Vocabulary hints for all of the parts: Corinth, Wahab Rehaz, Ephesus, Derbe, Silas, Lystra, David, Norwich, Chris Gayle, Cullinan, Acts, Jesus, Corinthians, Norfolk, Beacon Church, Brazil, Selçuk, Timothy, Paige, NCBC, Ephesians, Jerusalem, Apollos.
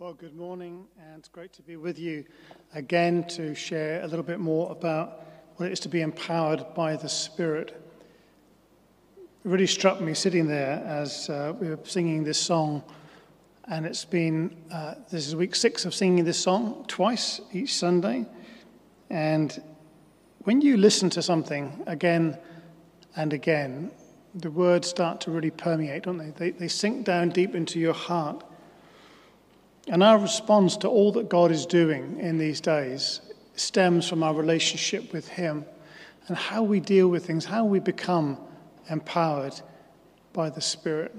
Well, good morning, and it's great to be with you again to share a little bit more about what it is to be empowered by the Spirit. It really struck me sitting there as we were singing this song, and it's been, this is week 6 of singing this song twice each Sunday, and when you listen to something again and again, the words start to really permeate, don't they? They sink down deep into your heart. And our response to all that God is doing in these days stems from our relationship with Him and how we deal with things, how we become empowered by the Spirit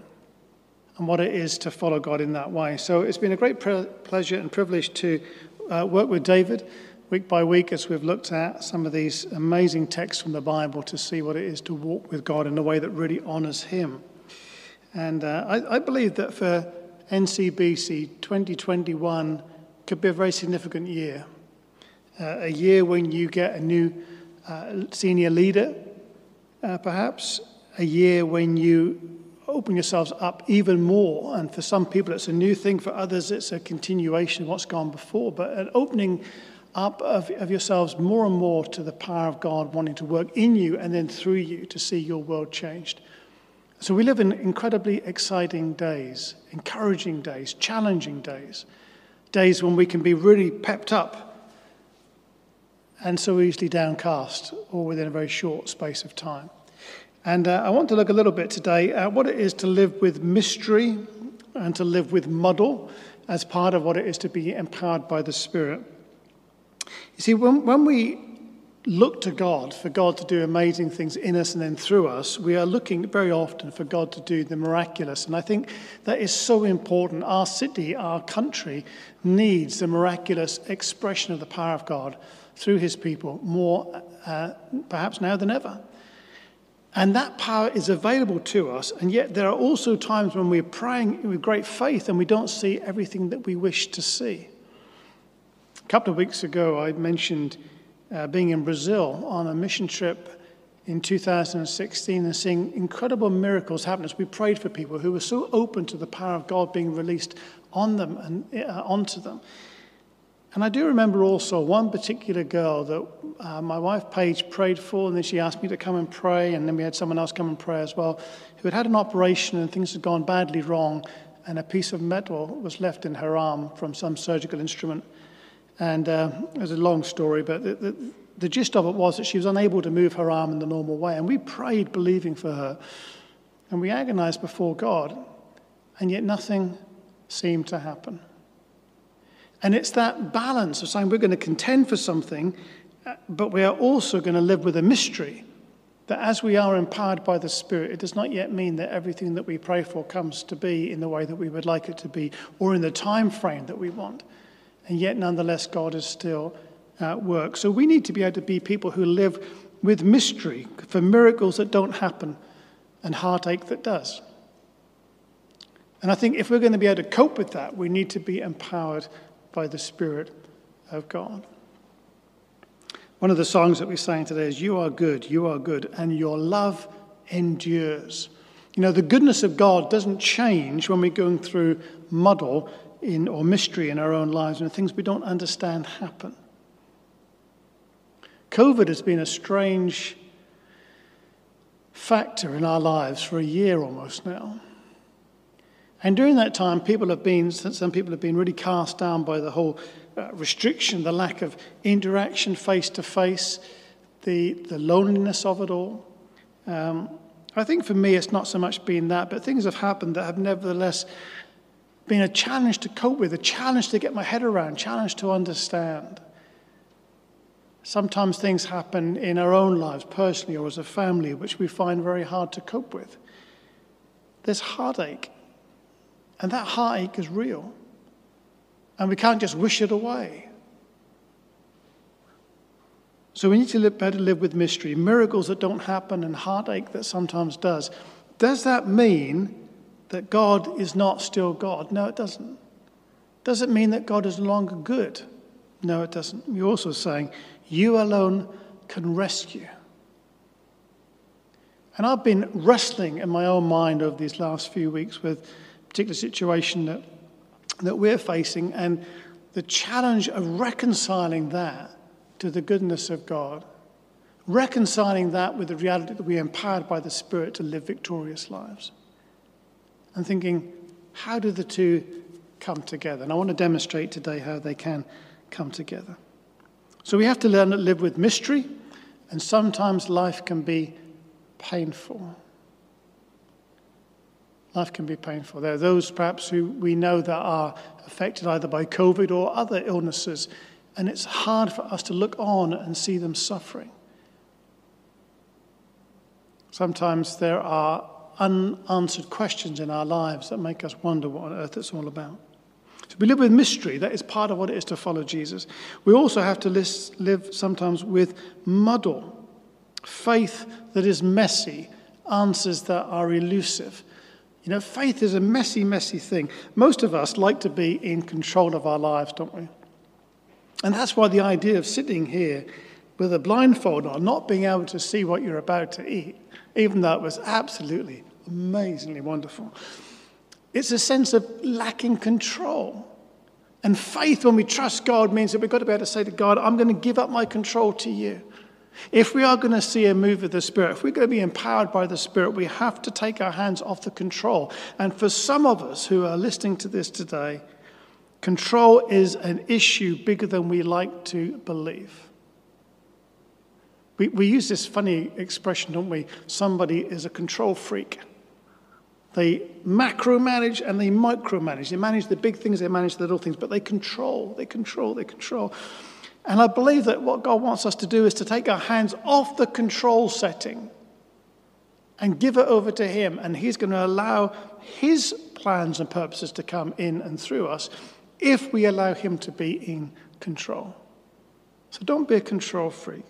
and what it is to follow God in that way. So it's been a great pleasure and privilege to work with David week by week as we've looked at some of these amazing texts from the Bible to see what it is to walk with God in a way that really honors Him. And I believe that for NCBC 2021 could be a very significant year, a year when you get a new senior leader, perhaps, a year when you open yourselves up even more, and for some people it's a new thing, for others it's a continuation of what's gone before, but an opening up of yourselves more and more to the power of God wanting to work in you and then through you to see your world changed. So we live in incredibly exciting days, encouraging days, challenging days, days when we can be really pepped up and so easily downcast, all within a very short space of time. And I want to look a little bit today at what it is to live with mystery and to live with muddle as part of what it is to be empowered by the Spirit. You see, when we look to God for God to do amazing things in us and then through us, we are looking very often for God to do the miraculous. And I think that is so important. Our city, our country needs the miraculous expression of the power of God through His people more perhaps now than ever. And that power is available to us, and yet there are also times when we're praying with great faith and we don't see everything that we wish to see. A couple of weeks ago I mentioned being in Brazil on a mission trip in 2016 and seeing incredible miracles happen as we prayed for people who were so open to the power of God being released on them and onto them. And I do remember also one particular girl that my wife Paige prayed for, and then she asked me to come and pray, and then we had someone else come and pray as well, who had had an operation and things had gone badly wrong, and a piece of metal was left in her arm from some surgical instrument. And it was a long story, but the gist of it was that she was unable to move her arm in the normal way. And we prayed believing for her. And we agonized before God. And yet nothing seemed to happen. And it's that balance of saying we're going to contend for something, but we are also going to live with a mystery that as we are empowered by the Spirit, it does not yet mean that everything that we pray for comes to be in the way that we would like it to be or in the time frame that we want. And yet, nonetheless, God is still at work. So we need to be able to be people who live with mystery for miracles that don't happen and heartache that does. And I think if we're going to be able to cope with that, we need to be empowered by the Spirit of God. One of the songs that we sang today is, you are good, and your love endures. You know, the goodness of God doesn't change when we're going through muddle or mystery in our own lives and things we don't understand happen. COVID has been a strange factor in our lives for a year almost now. And during that time, some people have been really cast down by the whole restriction, the lack of interaction face to face, the loneliness of it all. I think for me it's not so much been that, but things have happened that have nevertheless been a challenge to cope with, a challenge to get my head around, challenge to understand. Sometimes things happen in our own lives, personally or as a family, which we find very hard to cope with. There's heartache, and that heartache is real, and we can't just wish it away. So we need to better live with mystery, miracles that don't happen and heartache that sometimes does. Does that mean that God is not still God? No, it doesn't. Does it mean that God is no longer good? No, it doesn't. You're also saying, you alone can rescue. And I've been wrestling in my own mind over these last few weeks with a particular situation that that we're facing and the challenge of reconciling that to the goodness of God, reconciling that with the reality that we're empowered by the Spirit to live victorious lives, and thinking, how do the two come together? And I want to demonstrate today how they can come together. So we have to learn to live with mystery, and sometimes life can be painful. Life can be painful. There are those perhaps who we know that are affected either by COVID or other illnesses, and it's hard for us to look on and see them suffering. Sometimes there are unanswered questions in our lives that make us wonder what on earth it's all about. So we live with mystery. That is part of what it is to follow Jesus. We also have to live sometimes with muddle, faith that is messy, answers that are elusive. You know, faith is a messy, messy thing. Most of us like to be in control of our lives, don't we? And that's why the idea of sitting here with a blindfold on, not being able to see what you're about to eat, even though it was absolutely amazingly wonderful, it's a sense of lacking control. And faith, when we trust God, means that we've got to be able to say to God, I'm going to give up my control to you. If we are going to see a move of the Spirit, if we're going to be empowered by the Spirit, we have to take our hands off the control. And for some of us who are listening to this today, control is an issue bigger than we like to believe. We use this funny expression, don't we? Somebody is a control freak. They macro-manage and they micro-manage. They manage the big things, they manage the little things, but they control, they control, they control. And I believe that what God wants us to do is to take our hands off the control setting and give it over to Him, and He's going to allow His plans and purposes to come in and through us if we allow Him to be in control. So don't be a control freak.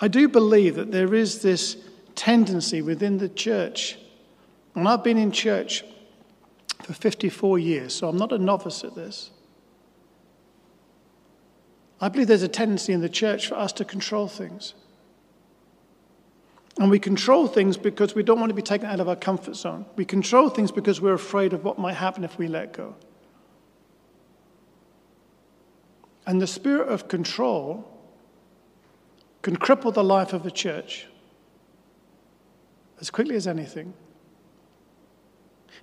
I do believe that there is this tendency within the church, and I've been in church for 54 years, so I'm not a novice at this. I believe there's a tendency in the church for us to control things. And we control things because we don't want to be taken out of our comfort zone. We control things because we're afraid of what might happen if we let go. And the spirit of control can cripple the life of a church as quickly as anything.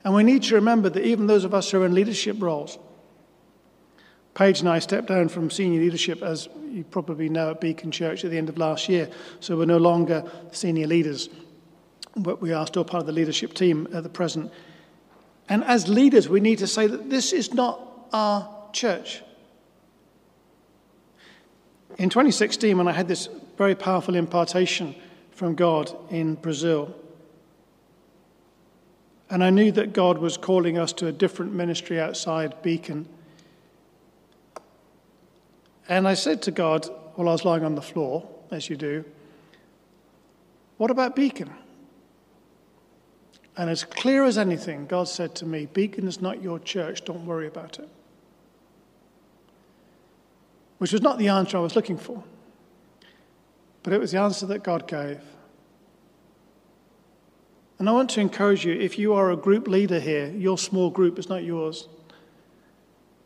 And we need to remember that even those of us who are in leadership roles, Paige and I stepped down from senior leadership, as you probably know, at Beacon Church at the end of last year, so we're no longer senior leaders, but we are still part of the leadership team at the present. And as leaders, we need to say that this is not our church. In 2016, when I had this very powerful impartation from God in Brazil, and I knew that God was calling us to a different ministry outside Beacon, and I said to God, while I was lying on the floor, as you do, what about Beacon? And as clear as anything, God said to me, Beacon is not your church, don't worry about it. Which was not the answer I was looking for, but it was the answer that God gave. And I want to encourage you, if you are a group leader here, your small group is not yours.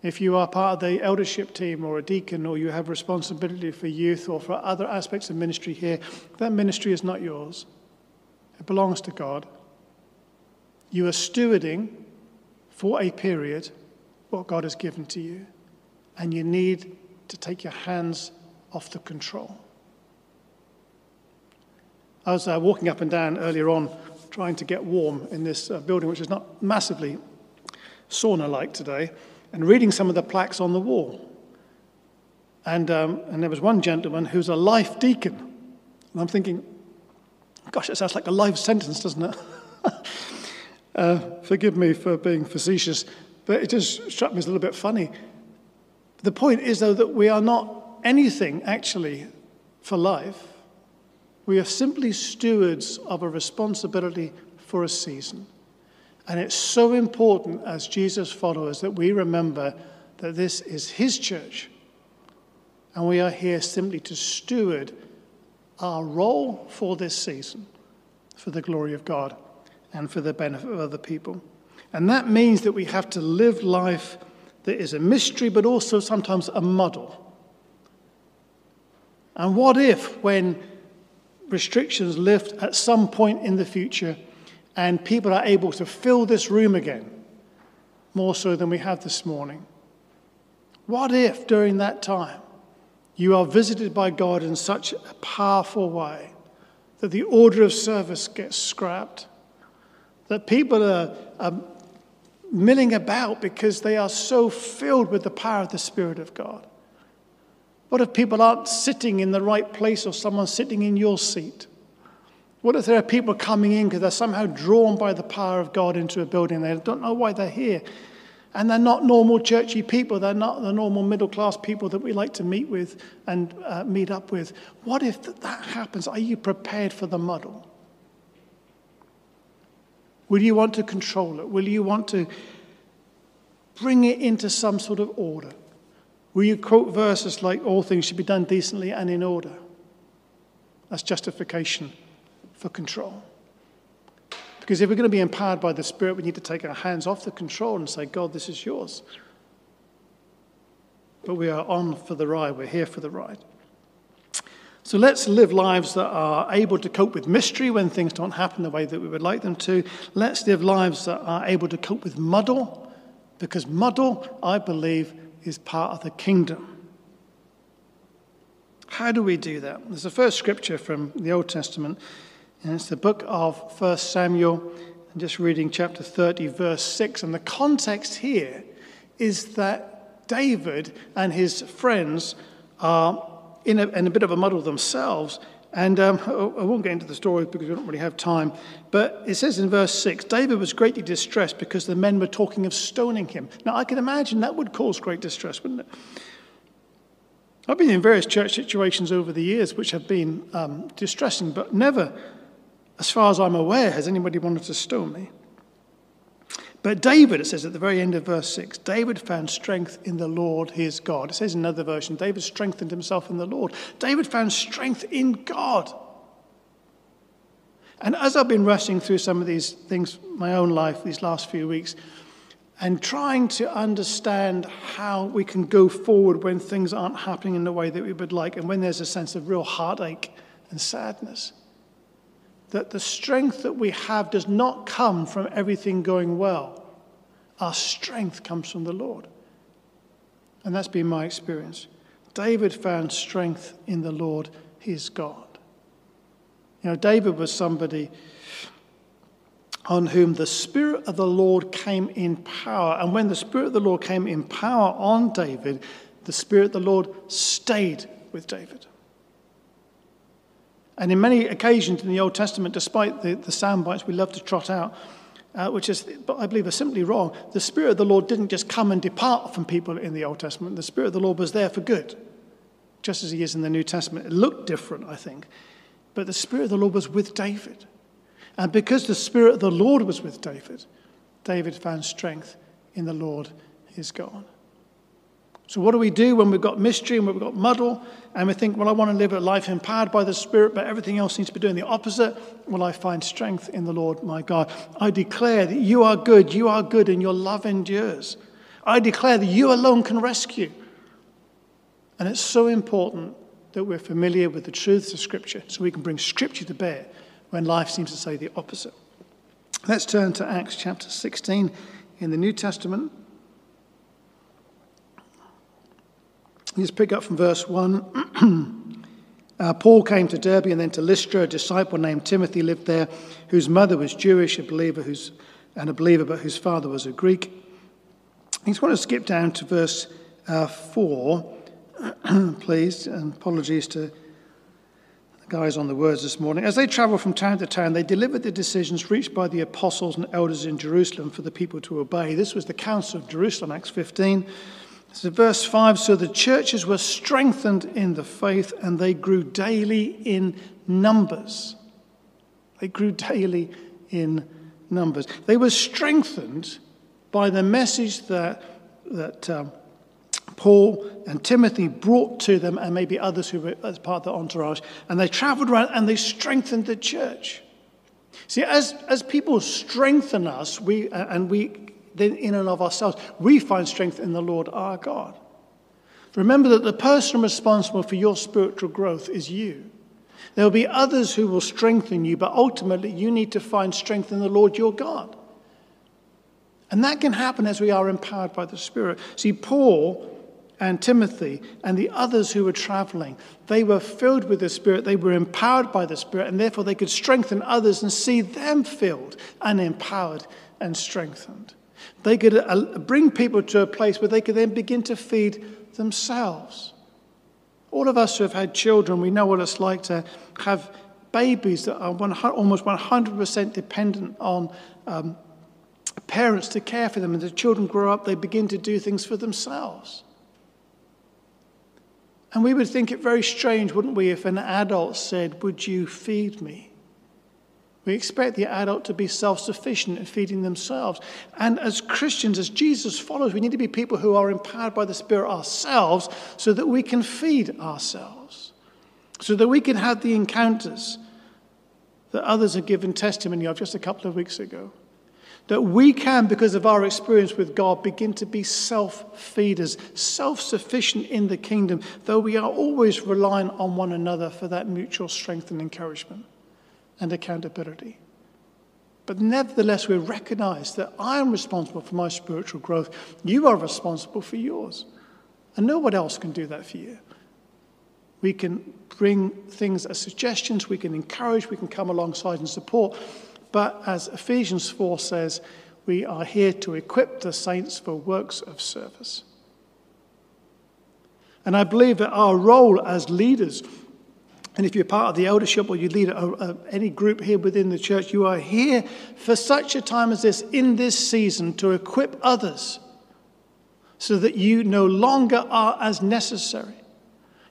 If you are part of the eldership team or a deacon, or you have responsibility for youth or for other aspects of ministry here, that ministry is not yours. It belongs to God. You are stewarding for a period what God has given to you, and you need to take your hands off the control. I was walking up and down earlier on trying to get warm in this building, which is not massively sauna-like today, and reading some of the plaques on the wall. And there was one gentleman who's a life deacon. And I'm thinking, gosh, it sounds like a life sentence, doesn't it? Forgive me for being facetious, but it just struck me as a little bit funny. The point is, though, that we are not anything, actually, for life. We are simply stewards of a responsibility for a season. And it's so important as Jesus followers that we remember that this is His church, and we are here simply to steward our role for this season, for the glory of God and for the benefit of other people. And that means that we have to live life that is a mystery but also sometimes a muddle. And what if, when restrictions lift at some point in the future and people are able to fill this room again, more so than we have this morning? What if during that time you are visited by God in such a powerful way that the order of service gets scrapped, that people are milling about because they are so filled with the power of the Spirit of God? What if people aren't sitting in the right place or someone's sitting in your seat? What if there are people coming in because they're somehow drawn by the power of God into a building? They don't know why they're here. And they're not normal churchy people. They're not the normal middle-class people that we like to meet with and meet up with. What if that happens? Are you prepared for the muddle? Will you want to control it? Will you want to bring it into some sort of order? Will you quote verses like, all things should be done decently and in order? That's justification for control. Because if we're going to be empowered by the Spirit, we need to take our hands off the control and say, God, this is yours. But we are on for the ride. We're here for the ride. So let's live lives that are able to cope with mystery when things don't happen the way that we would like them to. Let's live lives that are able to cope with muddle, because muddle, I believe, is part of the kingdom. How do we do that? There's the first scripture from the Old Testament, and it's the book of 1 Samuel. I'm just reading chapter 30, verse 6. And the context here is that David and his friends are in a bit of a muddle themselves. And I won't get into the story because we don't really have time. But it says in verse 6, David was greatly distressed because the men were talking of stoning him. Now, I can imagine that would cause great distress, wouldn't it? I've been in various church situations over the years which have been distressing, but never, as far as I'm aware, has anybody wanted to stone me. But David, it says at the very end of verse 6, David found strength in the Lord his God. It says in another version, David strengthened himself in the Lord. David found strength in God. And as I've been rushing through some of these things, my own life, these last few weeks, and trying to understand how we can go forward when things aren't happening in the way that we would like, and when there's a sense of real heartache and sadness, that the strength that we have does not come from everything going well. Our strength comes from the Lord. And that's been my experience. David found strength in the Lord, his God. You know, David was somebody on whom the Spirit of the Lord came in power. And when the Spirit of the Lord came in power on David, the Spirit of the Lord stayed with David. And in many occasions in the Old Testament, despite the sound bites we love to trot out, which is, I believe, are simply wrong, the Spirit of the Lord didn't just come and depart from people in the Old Testament. The Spirit of the Lord was there for good, just as he is in the New Testament. It looked different, I think. But the Spirit of the Lord was with David. And because the Spirit of the Lord was with David, David found strength in the Lord his God. So what do we do when we've got mystery and we've got muddle and we think, well, I want to live a life empowered by the Spirit, but everything else seems to be doing the opposite? Well, I find strength in the Lord my God. I declare that you are good, and your love endures. I declare that you alone can rescue. And it's so important that we're familiar with the truths of Scripture so we can bring Scripture to bear when life seems to say the opposite. Let's turn to Acts chapter 16 in the New Testament. Just pick up from verse 1. Paul came to Derbe and then to Lystra. A disciple named Timothy lived there, whose mother was Jewish, a believer, but whose father was a Greek. I just want to skip down to verse 4, please, and apologies to guys on the words this morning. As they traveled from town to town, they delivered the decisions reached by the apostles and elders in Jerusalem for the people to obey. This was the Council of Jerusalem, Acts 15. So verse 5, so the churches were strengthened in the faith and they grew daily in numbers. They were strengthened by the message that Paul and Timothy brought to them, and maybe others who were as part of the entourage, and they traveled around and they strengthened the church. See, as people strengthen us, we than in and of ourselves. We find strength in the Lord our God. Remember that the person responsible for your spiritual growth is you. There will be others who will strengthen you, but ultimately you need to find strength in the Lord your God. And that can happen as we are empowered by the Spirit. See, Paul and Timothy and the others who were traveling, they were filled with the Spirit, they were empowered by the Spirit, and therefore they could strengthen others and see them filled and empowered and strengthened. They could bring people to a place where they could then begin to feed themselves. All of us who have had children, we know what it's like to have babies that are almost 100% dependent on parents to care for them. And as children grow up, they begin to do things for themselves. And we would think it very strange, wouldn't we, if an adult said, "Would you feed me?" We expect the adult to be self-sufficient in feeding themselves. And as Christians, as Jesus followers, we need to be people who are empowered by the Spirit ourselves so that we can feed ourselves, so that we can have the encounters that others have given testimony of just a couple of weeks ago. That we can, because of our experience with God, begin to be self-feeders, self-sufficient in the kingdom, though we are always relying on one another for that mutual strength and encouragement and accountability. But nevertheless, we recognize that I am responsible for my spiritual growth. You are responsible for yours. And no one else can do that for you. We can bring things as suggestions, we can encourage, we can come alongside and support. But as Ephesians 4 says, we are here to equip the saints for works of service. And I believe that our role as leaders, and if you're part of the eldership or you lead any group here within the church, you are here for such a time as this, in this season, to equip others so that you no longer are as necessary.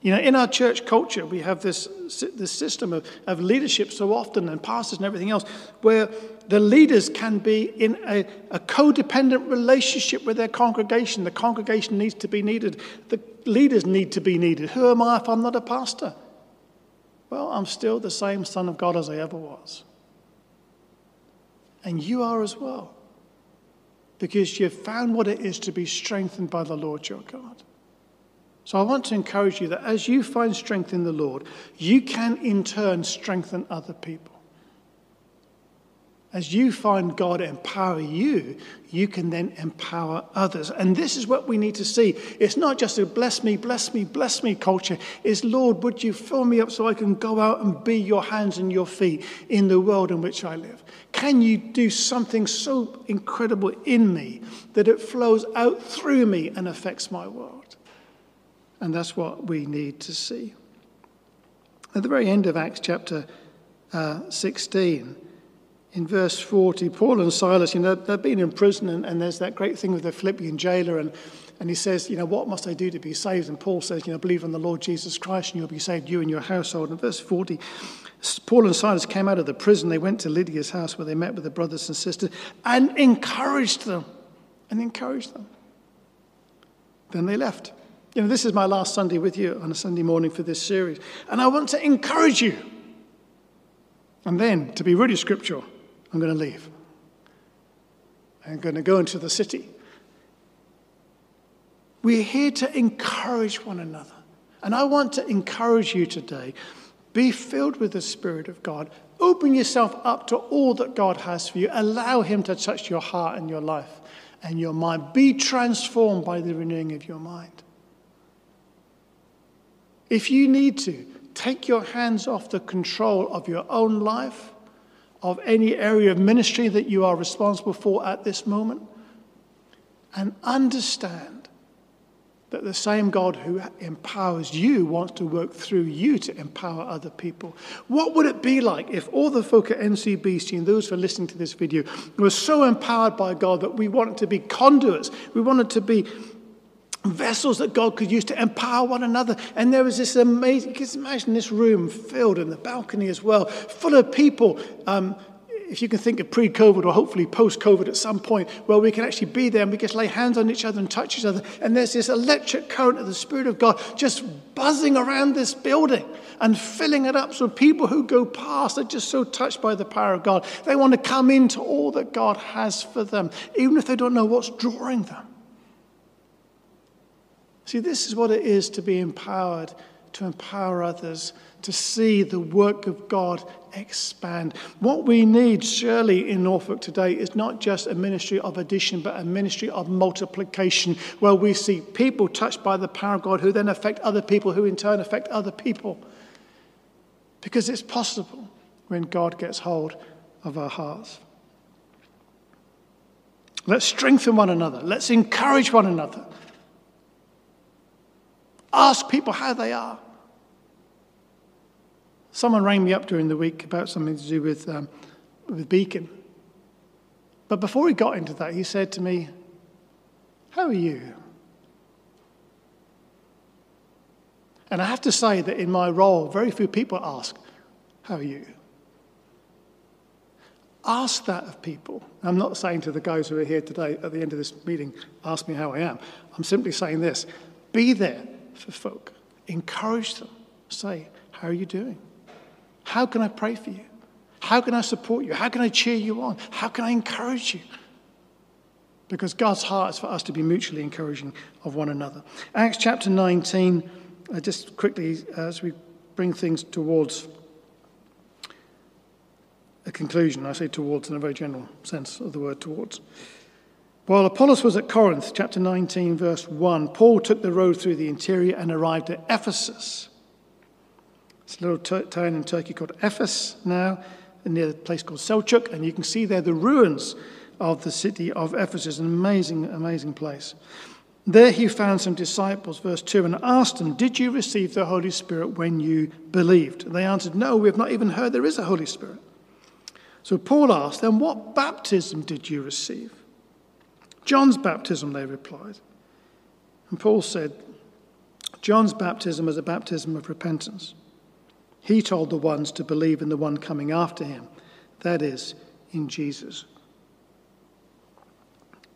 You know, in our church culture, we have this system of leadership so often, and pastors and everything else, where the leaders can be in a codependent relationship with their congregation. The congregation needs to be needed. The leaders need to be needed. Who am I if I'm not a pastor? Well, I'm still the same son of God as I ever was. And you are as well, because you've found what it is to be strengthened by the Lord your God. So I want to encourage you that as you find strength in the Lord, you can in turn strengthen other people. As you find God empower you, you can then empower others. And this is what we need to see. It's not just a bless me, bless me, bless me culture. It's, Lord, would you fill me up so I can go out and be your hands and your feet in the world in which I live? Can you do something so incredible in me that it flows out through me and affects my world? And that's what we need to see. At the very end of Acts chapter 16, in verse 40, Paul and Silas, you know, they've been in prison, and there's that great thing with the Philippian jailer, and he says, you know, what must I do to be saved? And Paul says, you know, believe on the Lord Jesus Christ and you'll be saved, you and your household. And verse 40, Paul and Silas came out of the prison. They went to Lydia's house where they met with the brothers and sisters and encouraged them. Then they left. You know, this is my last Sunday with you on a Sunday morning for this series. And I want to encourage you. And then, to be really scriptural, I'm going to leave. I'm going to go into the city. We're here to encourage one another. And I want to encourage you today. Be filled with the Spirit of God. Open yourself up to all that God has for you. Allow him to touch your heart and your life and your mind. Be transformed by the renewing of your mind. If you need to, take your hands off the control of your own life, of any area of ministry that you are responsible for at this moment, and understand that the same God who empowers you wants to work through you to empower other people. What would it be like if all the folk at NCBC and those who are listening to this video were so empowered by God that we wanted to be conduits, we wanted to be vessels that God could use to empower one another? And there was this amazing, just imagine this room filled, and the balcony as well, full of people if you can think of pre-COVID or hopefully post-COVID at some point, where we can actually be there and we can just lay hands on each other and touch each other. And there's this electric current of the Spirit of God just buzzing around this building and filling it up. So people who go past are just so touched by the power of God. They want to come into all that God has for them, even if they don't know what's drawing them. See, this is what it is to be empowered, to empower others, to see the work of God expand. What we need, surely, in Norfolk today is not just a ministry of addition, but a ministry of multiplication, where we see people touched by the power of God who then affect other people, who in turn affect other people. Because it's possible when God gets hold of our hearts. Let's strengthen one another. Let's encourage one another. Ask people how they are. Someone rang me up during the week about something to do with Beacon. But before he got into that, he said to me, "How are you?" And I have to say that in my role, very few people ask, "How are you?" Ask that of people. I'm not saying to the guys who are here today at the end of this meeting, "Ask me how I am." I'm simply saying this. Be there for folk. Encourage them. Say, "How are you doing? How can I pray for you? How can I support you? How can I cheer you on? How can I encourage you?" Because God's heart is for us to be mutually encouraging of one another. Acts chapter 19, just quickly as we bring things towards a conclusion. I say towards in a very general sense of the word towards. While Apollos was at Corinth, chapter 19, verse 1, Paul took the road through the interior and arrived at Ephesus. It's a little town in Turkey called Ephesus now, near a place called Selçuk, and you can see there the ruins of the city of Ephesus, an amazing, amazing place. There he found some disciples, verse 2, and asked them, "Did you receive the Holy Spirit when you believed?" And they answered, "No, we have not even heard there is a Holy Spirit." So Paul asked them, "What baptism did you receive?" "John's baptism," they replied. And Paul said, "John's baptism is a baptism of repentance. He told the ones to believe in the one coming after him, that is, in Jesus."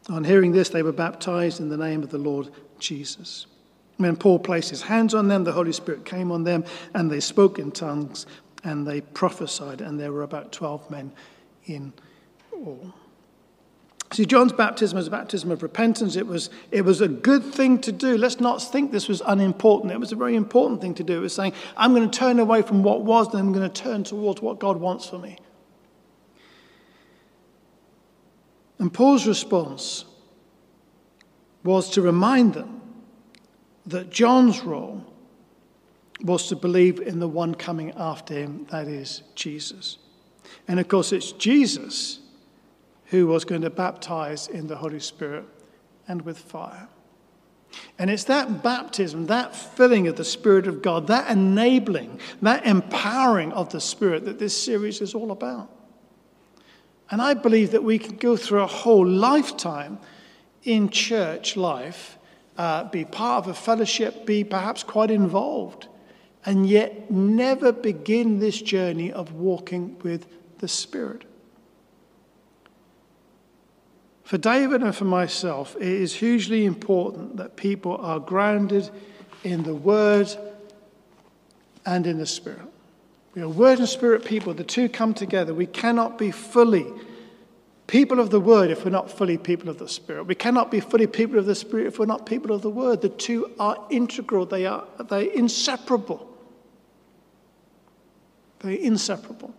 On hearing this, they were baptized in the name of the Lord Jesus. When Paul placed his hands on them, the Holy Spirit came on them, and they spoke in tongues, and they prophesied, and there were about 12 men in all. See, John's baptism was a baptism of repentance. It was a good thing to do. Let's not think this was unimportant. It was a very important thing to do. It was saying, I'm going to turn away from what was, and I'm going to turn towards what God wants for me. And Paul's response was to remind them that John's role was to believe in the one coming after him, that is, Jesus. And of course, it's Jesus who was going to baptize in the Holy Spirit and with fire. And it's that baptism, that filling of the Spirit of God, that enabling, that empowering of the Spirit that this series is all about. And I believe that we can go through a whole lifetime in church life, be part of a fellowship, be perhaps quite involved, and yet never begin this journey of walking with the Spirit. For David and for myself, it is hugely important that people are grounded in the Word and in the Spirit. We are Word and Spirit people. The two come together. We cannot be fully people of the Word if we're not fully people of the Spirit. We cannot be fully people of the Spirit if we're not people of the Word. The two are integral. They're inseparable. They're inseparable.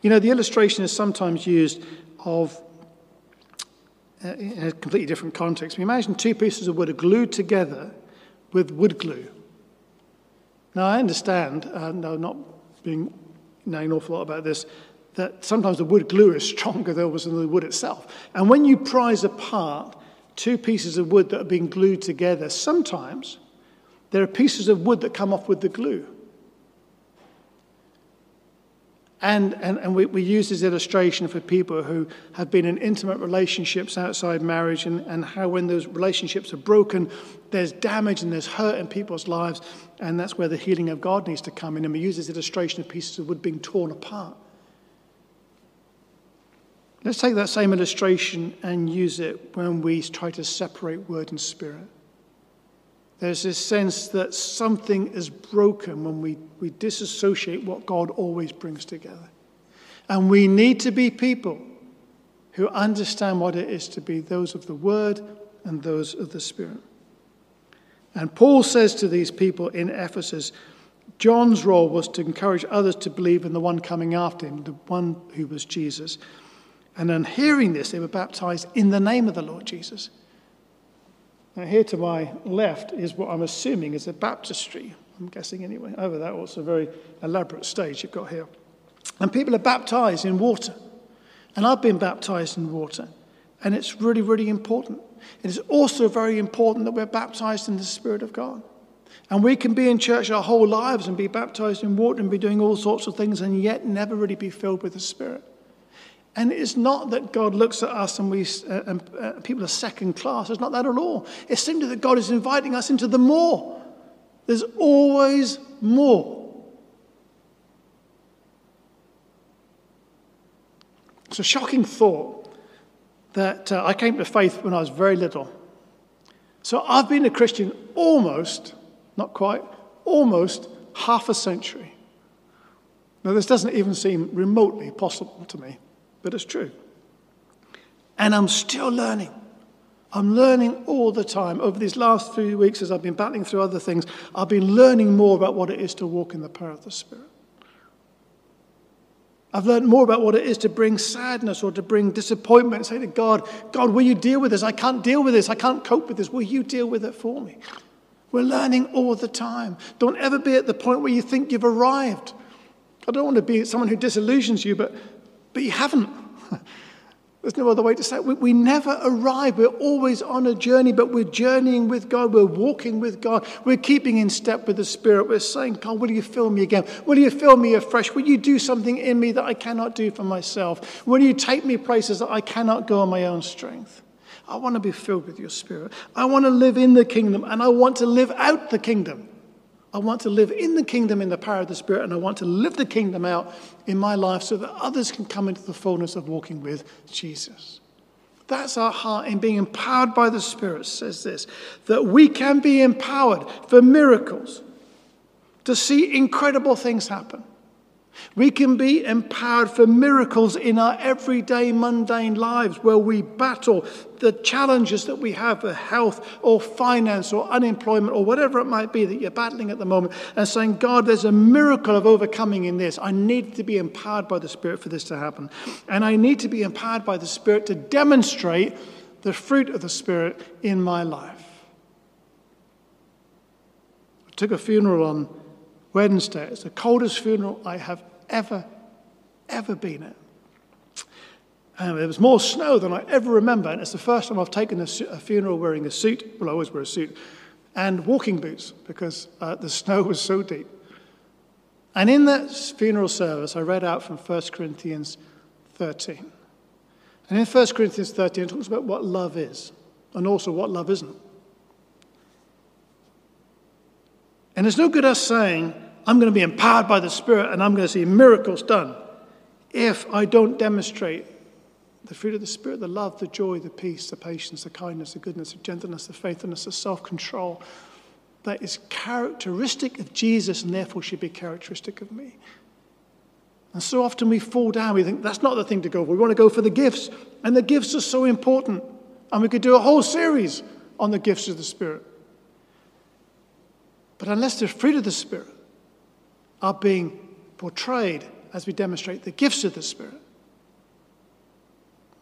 You know, the illustration is sometimes used of in a completely different context. We imagine two pieces of wood are glued together with wood glue. Now, I understand, knowing an awful lot about this, that sometimes the wood glue is stronger than the wood itself. And when you prise apart two pieces of wood that have been glued together, sometimes there are pieces of wood that come off with the glue. And we use this illustration for people who have been in intimate relationships outside marriage and how when those relationships are broken, there's damage and there's hurt in people's lives, and that's where the healing of God needs to come in. And we use this illustration of pieces of wood being torn apart. Let's take that same illustration and use it when we try to separate word and spirit. There's this sense that something is broken when we disassociate what God always brings together. And we need to be people who understand what it is to be those of the word and those of the spirit. And Paul says to these people in Ephesus, John's role was to encourage others to believe in the one coming after him, the one who was Jesus. And on hearing this, they were baptized in the name of the Lord Jesus. Now here to my left is what I'm assuming is a baptistry. I'm guessing anyway. Over that, it's a very elaborate stage you've got here. And people are baptized in water. And I've been baptized in water. And it's really, really important. It is also very important that we're baptized in the Spirit of God. And we can be in church our whole lives and be baptized in water and be doing all sorts of things and yet never really be filled with the Spirit. And it's not that God looks at us and people are second class. It's not that at all. It's simply that God is inviting us into the more. There's always more. It's a shocking thought that I came to faith when I was very little. So I've been a Christian almost, not quite, almost half a century. Now this doesn't even seem remotely possible to me. But it's true. And I'm still learning. I'm learning all the time. Over these last 3 weeks, as I've been battling through other things, I've been learning more about what it is to walk in the power of the Spirit. I've learned more about what it is to bring sadness or to bring disappointment and say to God, God, will you deal with this? I can't deal with this. I can't cope with this. Will you deal with it for me? We're learning all the time. Don't ever be at the point where you think you've arrived. I don't want to be someone who disillusions you, but you haven't. There's no other way to say it. We never arrive. We're always on a journey, but we're journeying with God. We're walking with God. We're keeping in step with the Spirit. We're saying, God, will you fill me again? Will you fill me afresh? Will you do something in me that I cannot do for myself? Will you take me places that I cannot go on my own strength? I want to be filled with your Spirit. I want to live in the kingdom, and I want to live out the kingdom. I want to live in the kingdom in the power of the Spirit, and I want to live the kingdom out in my life so that others can come into the fullness of walking with Jesus. That's our heart in being empowered by the Spirit, says this, that we can be empowered for miracles, to see incredible things happen. We can be empowered for miracles in our everyday mundane lives where we battle the challenges that we have for health or finance or unemployment or whatever it might be that you're battling at the moment and saying, God, there's a miracle of overcoming in this. I need to be empowered by the Spirit for this to happen. And I need to be empowered by the Spirit to demonstrate the fruit of the Spirit in my life. I took a funeral on Wednesday. It's the coldest funeral I have ever been at. And there was more snow than I ever remember, and it's the first time I've taken a funeral wearing a suit. Well, I always wear a suit, and walking boots because the snow was so deep. And in that funeral service, I read out from 1 Corinthians 13. And in 1 Corinthians 13, it talks about what love is and also what love isn't. And it's no good us saying, I'm going to be empowered by the Spirit and I'm going to see miracles done if I don't demonstrate the fruit of the Spirit, the love, the joy, the peace, the patience, the kindness, the goodness, the gentleness, the faithfulness, the self-control that is characteristic of Jesus and therefore should be characteristic of me. And so often we fall down. We think that's not the thing to go for. We want to go for the gifts. And the gifts are so important. And we could do a whole series on the gifts of the Spirit. But unless the fruit of the Spirit are being portrayed as we demonstrate the gifts of the Spirit,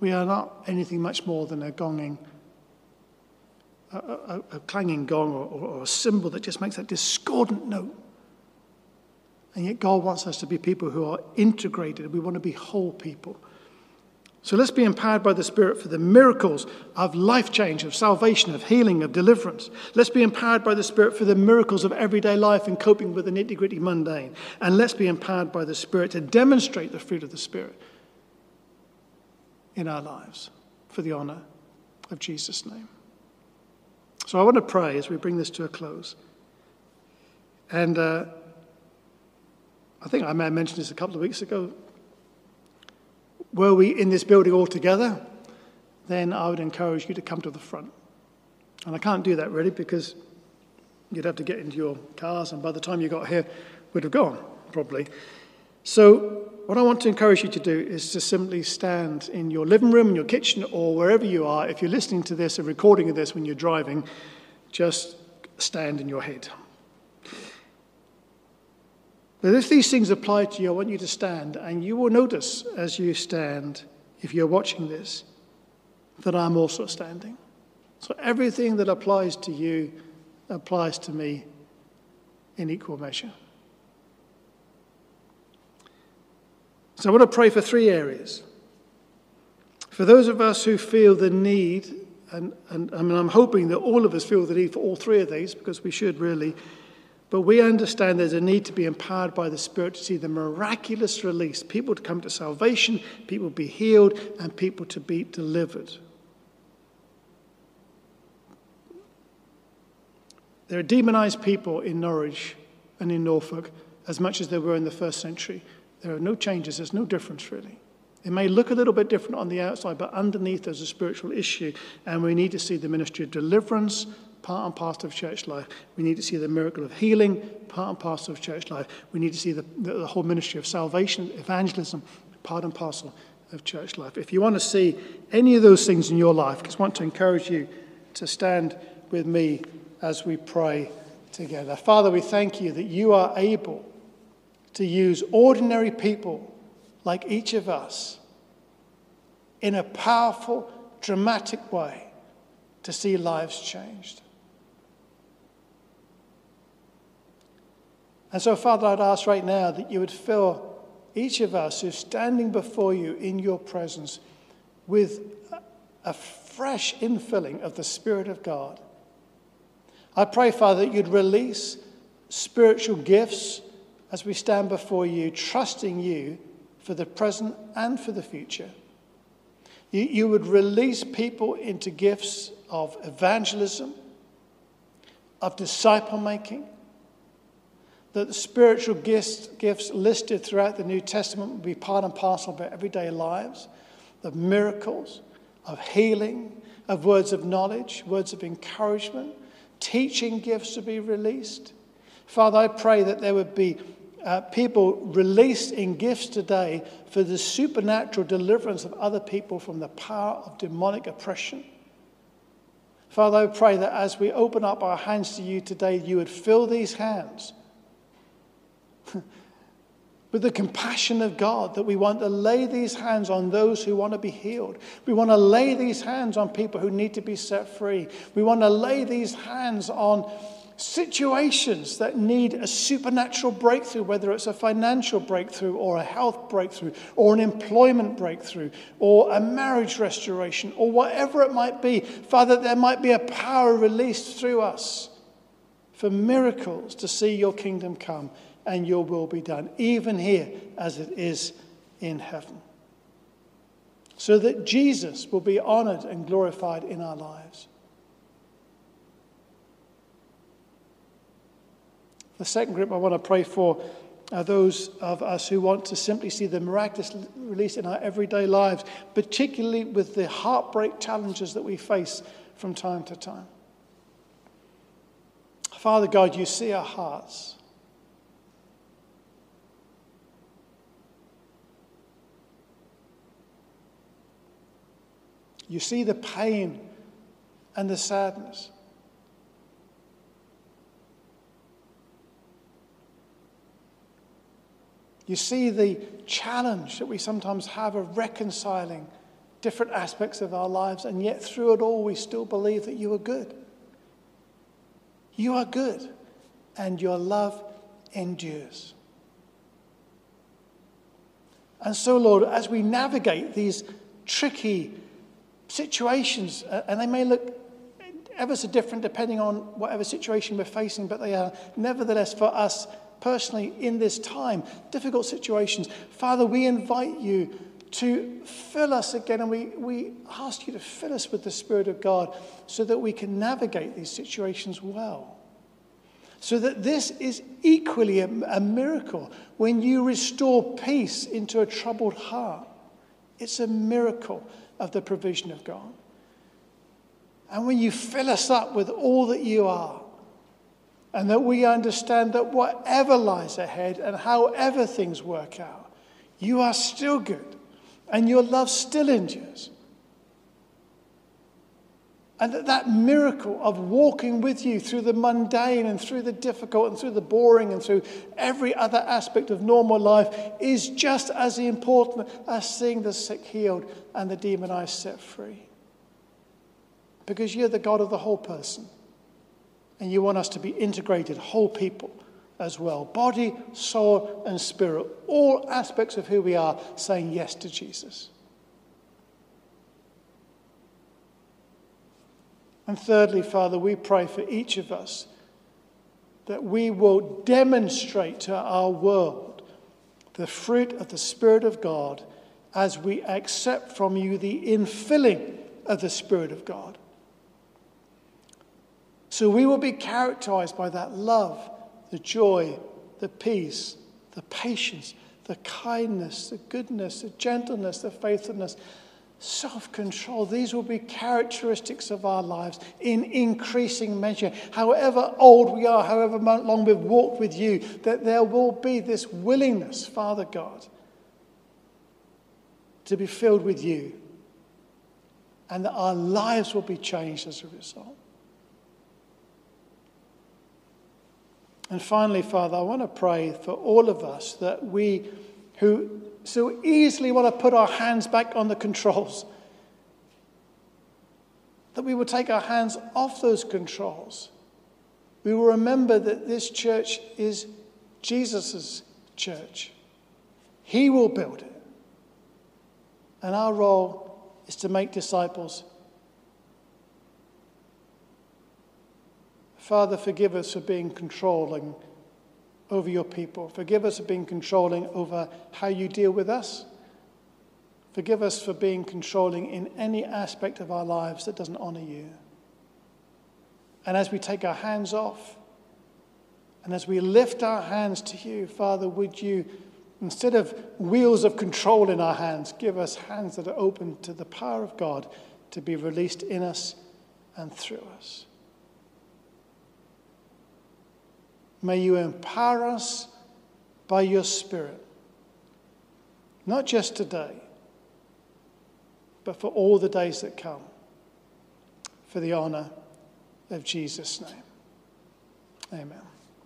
we are not anything much more than a clanging gong or a cymbal that just makes that discordant note. And yet God wants us to be people who are integrated. We want to be whole people. So let's be empowered by the Spirit for the miracles of life change, of salvation, of healing, of deliverance. Let's be empowered by the Spirit for the miracles of everyday life and coping with the nitty-gritty mundane. And let's be empowered by the Spirit to demonstrate the fruit of the Spirit in our lives for the honor of Jesus' name. So I want to pray as we bring this to a close. And I think I may have mentioned this a couple of weeks ago. Were we in this building all together, then I would encourage you to come to the front. And I can't do that really because you'd have to get into your cars, and by the time you got here, we'd have gone probably. So what I want to encourage you to do is to simply stand in your living room, in your kitchen, or wherever you are. If you're listening to this, a recording of this when you're driving, just stand in your head. But if these things apply to you, I want you to stand, and you will notice as you stand, if you're watching this, that I'm also standing. So everything that applies to you applies to me in equal measure. So I want to pray for three areas. For those of us who feel the need, and I'm hoping that all of us feel the need for all three of these, because we should really, but we understand there's a need to be empowered by the Spirit to see the miraculous release, people to come to salvation, people be healed, and people to be delivered. There are demonized people in Norwich and in Norfolk as much as there were in the first century. There are no changes, there's no difference really. It may look a little bit different on the outside, but underneath there's a spiritual issue, and we need to see the ministry of deliverance, part and parcel of church life. We need to see the miracle of healing, part and parcel of church life. We need to see the whole ministry of salvation, evangelism, part and parcel of church life. If you want to see any of those things in your life, I want to encourage you to stand with me as we pray together. Father, we thank you that you are able to use ordinary people like each of us in a powerful, dramatic way to see lives changed. And so, Father, I'd ask right now that you would fill each of us who's standing before you in your presence with a fresh infilling of the Spirit of God. I pray, Father, that you'd release spiritual gifts as we stand before you, trusting you for the present and for the future. You would release people into gifts of evangelism, of disciple making, that the spiritual gifts listed throughout the New Testament would be part and parcel of our everyday lives, of miracles, of healing, of words of knowledge, words of encouragement, teaching gifts to be released. Father, I pray that there would be people released in gifts today for the supernatural deliverance of other people from the power of demonic oppression. Father, I pray that as we open up our hands to you today, you would fill these hands with the compassion of God, that we want to lay these hands on those who want to be healed. We want to lay these hands on people who need to be set free. We want to lay these hands on situations that need a supernatural breakthrough, whether it's a financial breakthrough or a health breakthrough or an employment breakthrough or a marriage restoration or whatever it might be. Father, there might be a power released through us for miracles to see your kingdom come and your will be done, even here as it is in heaven, so that Jesus will be honored and glorified in our lives. The second group I want to pray for are those of us who want to simply see the miraculous release in our everyday lives, particularly with the heartbreak challenges that we face from time to time. Father God, you see our hearts. You see the pain and the sadness. You see the challenge that we sometimes have of reconciling different aspects of our lives, and yet through it all we still believe that you are good. You are good, and your love endures. And so, Lord, as we navigate these tricky situations, and they may look ever so different depending on whatever situation we're facing, but they are nevertheless for us personally, in this time, difficult situations. Father, we invite you to fill us again, and we ask you to fill us with the Spirit of God so that we can navigate these situations well. So that this is equally a miracle when you restore peace into a troubled heart It's a miracle of the provision of God. And when you fill us up with all that you are, and that we understand that whatever lies ahead and however things work out, you are still good and your love still endures. And that miracle of walking with you through the mundane and through the difficult and through the boring and through every other aspect of normal life is just as important as seeing the sick healed and the demonized set free. Because you're the God of the whole person. And you want us to be integrated, whole people as well. Body, soul and spirit. All aspects of who we are saying yes to Jesus. And thirdly, Father, we pray for each of us that we will demonstrate to our world the fruit of the Spirit of God as we accept from you the infilling of the Spirit of God. So we will be characterized by that love, the joy, the peace, the patience, the kindness, the goodness, the gentleness, the faithfulness, self-control. These will be characteristics of our lives in increasing measure. However old we are, however long we've walked with you, that there will be this willingness, Father God, to be filled with you, and that our lives will be changed as a result. And finally, Father, I want to pray for all of us that we who so easily want to put our hands back on the controls, that we will take our hands off those controls. We will remember that this church is Jesus' church. He will build it. And our role is to make disciples. Father, forgive us for being controlling over your people. Forgive us for being controlling over how you deal with us. Forgive us for being controlling in any aspect of our lives that doesn't honor you. And as we take our hands off, and as we lift our hands to you, Father, would you, instead of wheels of control in our hands, give us hands that are open to the power of God to be released in us and through us. May you empower us by your Spirit, not just today, but for all the days that come, for the honor of Jesus' name. Amen.